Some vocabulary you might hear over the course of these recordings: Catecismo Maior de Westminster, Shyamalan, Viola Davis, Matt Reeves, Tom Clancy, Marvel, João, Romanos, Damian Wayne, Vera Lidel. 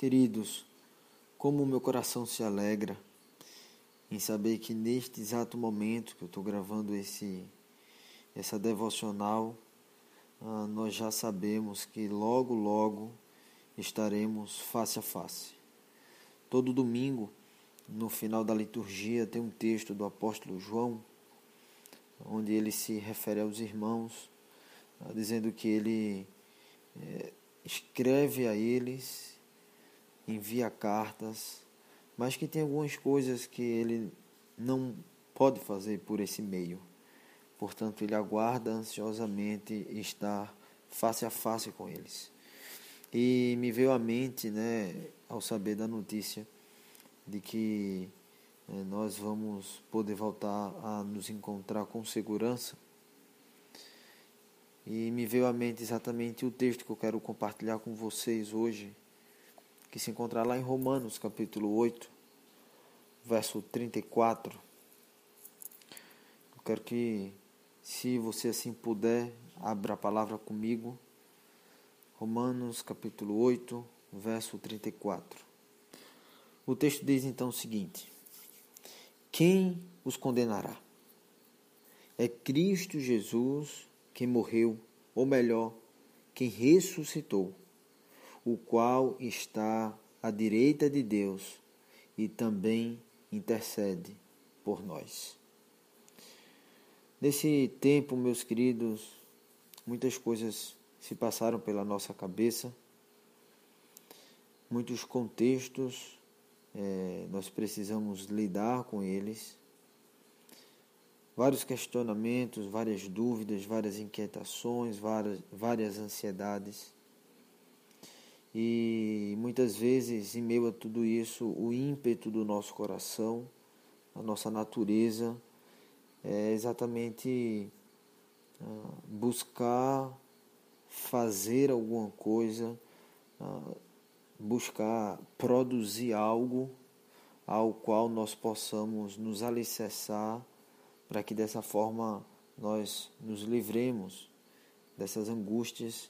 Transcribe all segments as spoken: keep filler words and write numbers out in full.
Queridos, como o meu coração se alegra em saber que neste exato momento que eu estou gravando esse, essa devocional, ah, nós já sabemos que logo, logo estaremos face a face. Todo domingo, no final da liturgia, tem um texto do apóstolo João, onde ele se refere aos irmãos, ah, dizendo que ele eh, escreve a eles, envia cartas, mas que tem algumas coisas que ele não pode fazer por esse meio. Portanto, ele aguarda ansiosamente estar face a face com eles. E me veio à mente, né, ao saber da notícia de que né, nós vamos poder voltar a nos encontrar com segurança. E me veio à mente exatamente o texto que eu quero compartilhar com vocês hoje, que se encontra lá em Romanos, capítulo oito, verso trinta e quatro. Eu quero que, se você assim puder, abra a palavra comigo. Romanos, capítulo oito, verso trinta e quatro. O texto diz então o seguinte: quem os condenará? É Cristo Jesus quem morreu, ou melhor, quem ressuscitou, o qual está à direita de Deus e também intercede por nós. Nesse tempo, meus queridos, muitas coisas se passaram pela nossa cabeça, muitos contextos, é, nós precisamos lidar com eles, vários questionamentos, várias dúvidas, várias inquietações, várias, várias ansiedades. E muitas vezes, em meio a tudo isso, o ímpeto do nosso coração, a nossa natureza, é exatamente buscar fazer alguma coisa, buscar produzir algo ao qual nós possamos nos alicerçar, para que dessa forma nós nos livremos dessas angústias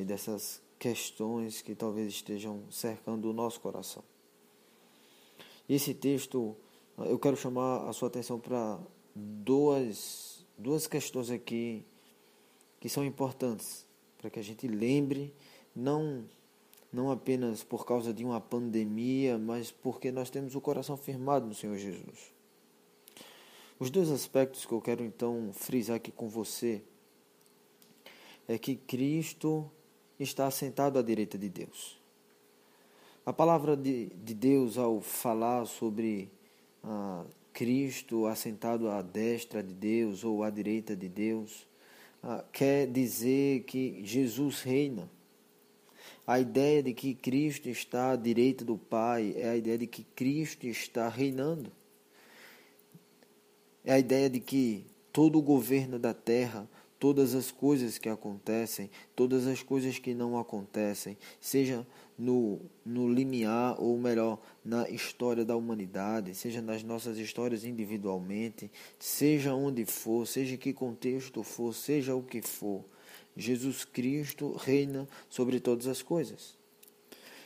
e dessas questões que talvez estejam cercando o nosso coração. Esse texto, eu quero chamar a sua atenção para duas, duas questões aqui que são importantes, para que a gente lembre, não, não apenas por causa de uma pandemia, mas porque nós temos o coração firmado no Senhor Jesus. Os dois aspectos que eu quero então frisar aqui com você é que Cristo está assentado à direita de Deus. A palavra de, de Deus, ao falar sobre ah, Cristo assentado à destra de Deus ou à direita de Deus, ah, quer dizer que Jesus reina. A ideia de que Cristo está à direita do Pai é a ideia de que Cristo está reinando. É a ideia de que todo o governo da terra, todas as coisas que acontecem, todas as coisas que não acontecem, seja no, no limiar, ou melhor, na história da humanidade, seja nas nossas histórias individualmente, seja onde for, seja que contexto for, seja o que for, Jesus Cristo reina sobre todas as coisas.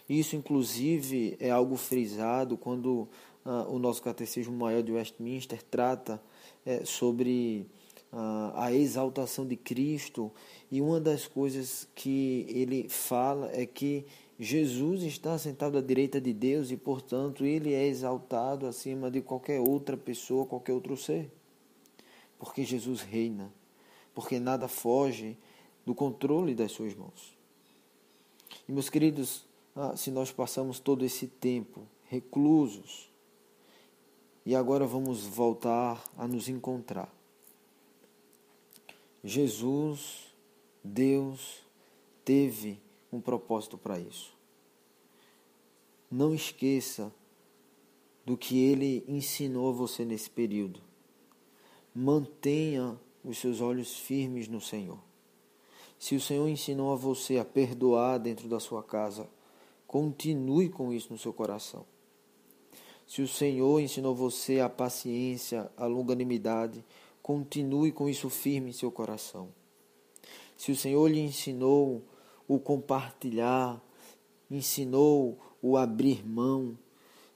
Isso, inclusive, é algo frisado quando ah, o nosso Catecismo Maior de Westminster trata é, sobre a exaltação de Cristo, e uma das coisas que ele fala é que Jesus está sentado à direita de Deus e, portanto, ele é exaltado acima de qualquer outra pessoa, qualquer outro ser, porque Jesus reina, porque nada foge do controle das suas mãos. E, meus queridos, se nós passamos todo esse tempo reclusos e agora vamos voltar a nos encontrar, Jesus, Deus, teve um propósito para isso. Não esqueça do que ele ensinou a você nesse período. Mantenha os seus olhos firmes no Senhor. Se o Senhor ensinou a você a perdoar dentro da sua casa, continue com isso no seu coração. Se o Senhor ensinou você a paciência, a longanimidade, continue com isso firme em seu coração. Se o Senhor lhe ensinou o compartilhar, ensinou o abrir mão,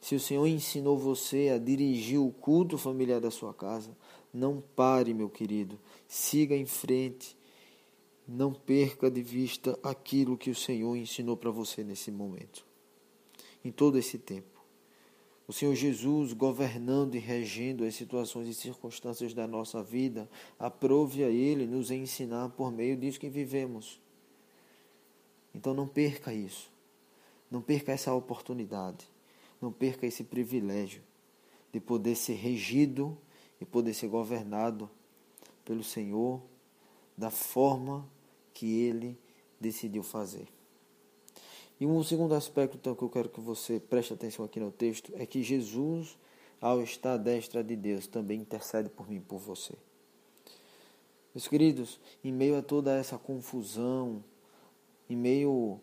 se o Senhor ensinou você a dirigir o culto familiar da sua casa, não pare, meu querido, siga em frente, não perca de vista aquilo que o Senhor ensinou para você nesse momento, em todo esse tempo. O Senhor Jesus, governando e regendo as situações e circunstâncias da nossa vida, aprove a Ele nos ensinar por meio disso que vivemos. Então não perca isso, não perca essa oportunidade, não perca esse privilégio de poder ser regido e poder ser governado pelo Senhor da forma que Ele decidiu fazer. E um segundo aspecto então, que eu quero que você preste atenção aqui no texto é que Jesus, ao estar à destra de Deus, também intercede por mim e por você. Meus queridos, em meio a toda essa confusão, em meio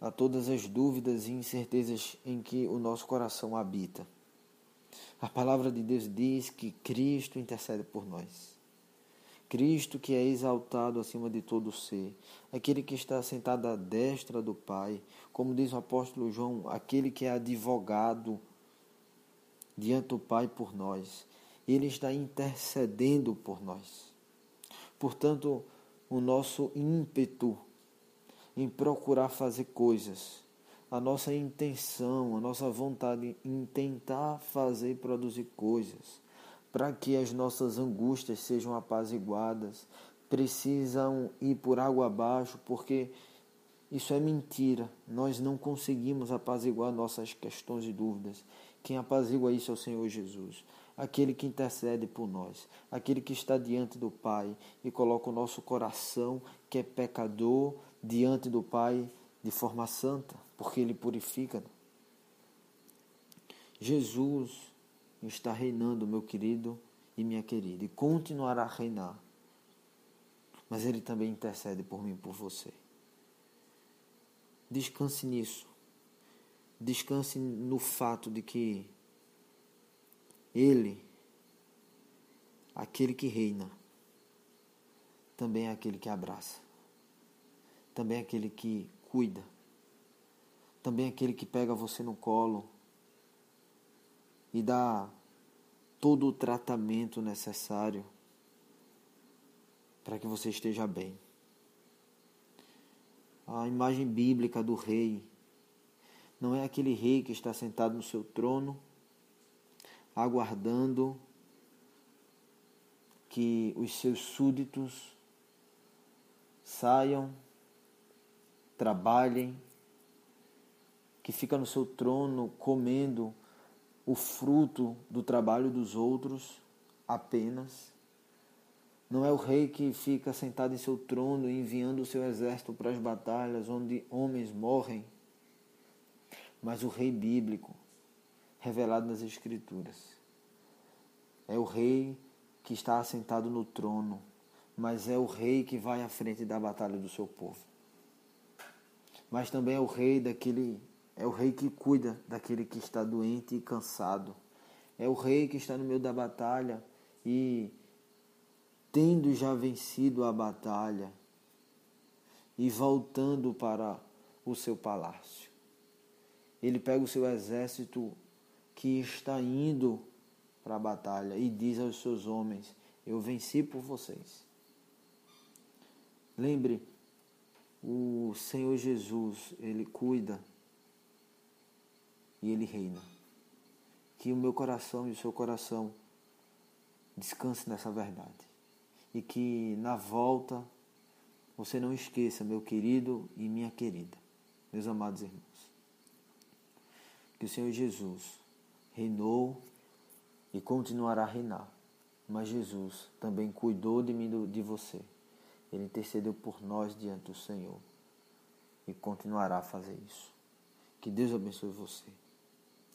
a todas as dúvidas e incertezas em que o nosso coração habita, a palavra de Deus diz que Cristo intercede por nós. Cristo que é exaltado acima de todo ser, aquele que está sentado à destra do Pai, como diz o apóstolo João, aquele que é advogado diante do Pai por nós, Ele está intercedendo por nós. Portanto, o nosso ímpeto em procurar fazer coisas, a nossa intenção, a nossa vontade em tentar fazer e produzir coisas, para que as nossas angústias sejam apaziguadas, precisam ir por água abaixo, porque isso é mentira. Nós não conseguimos apaziguar nossas questões e dúvidas. Quem apazigua isso é o Senhor Jesus, aquele que intercede por nós, aquele que está diante do Pai e coloca o nosso coração, que é pecador, diante do Pai de forma santa, porque Ele purifica. Jesus está reinando, meu querido e minha querida, e continuará a reinar. Mas Ele também intercede por mim e por você. Descanse nisso. Descanse no fato de que Ele, aquele que reina, também é aquele que abraça, também é aquele que cuida, também é aquele que pega você no colo e dá todo o tratamento necessário para que você esteja bem. A imagem bíblica do rei não é aquele rei que está sentado no seu trono, aguardando que os seus súditos saiam, trabalhem, que fica no seu trono comendo o fruto do trabalho dos outros apenas. Não é o rei que fica sentado em seu trono enviando o seu exército para as batalhas onde homens morrem, mas o rei bíblico revelado nas Escrituras é o rei que está assentado no trono, mas é o rei que vai à frente da batalha do seu povo, mas também é o rei daquele É o rei que cuida daquele que está doente e cansado. É o rei que está no meio da batalha e, tendo já vencido a batalha e voltando para o seu palácio, ele pega o seu exército que está indo para a batalha e diz aos seus homens: eu venci por vocês. Lembre, o Senhor Jesus, Ele cuida e Ele reina. Que o meu coração e o seu coração descanse nessa verdade. E que na volta você não esqueça, meu querido e minha querida, meus amados irmãos, que o Senhor Jesus reinou e continuará a reinar. Mas Jesus também cuidou de mim e de você. Ele intercedeu por nós diante do Senhor e continuará a fazer isso. Que Deus abençoe você.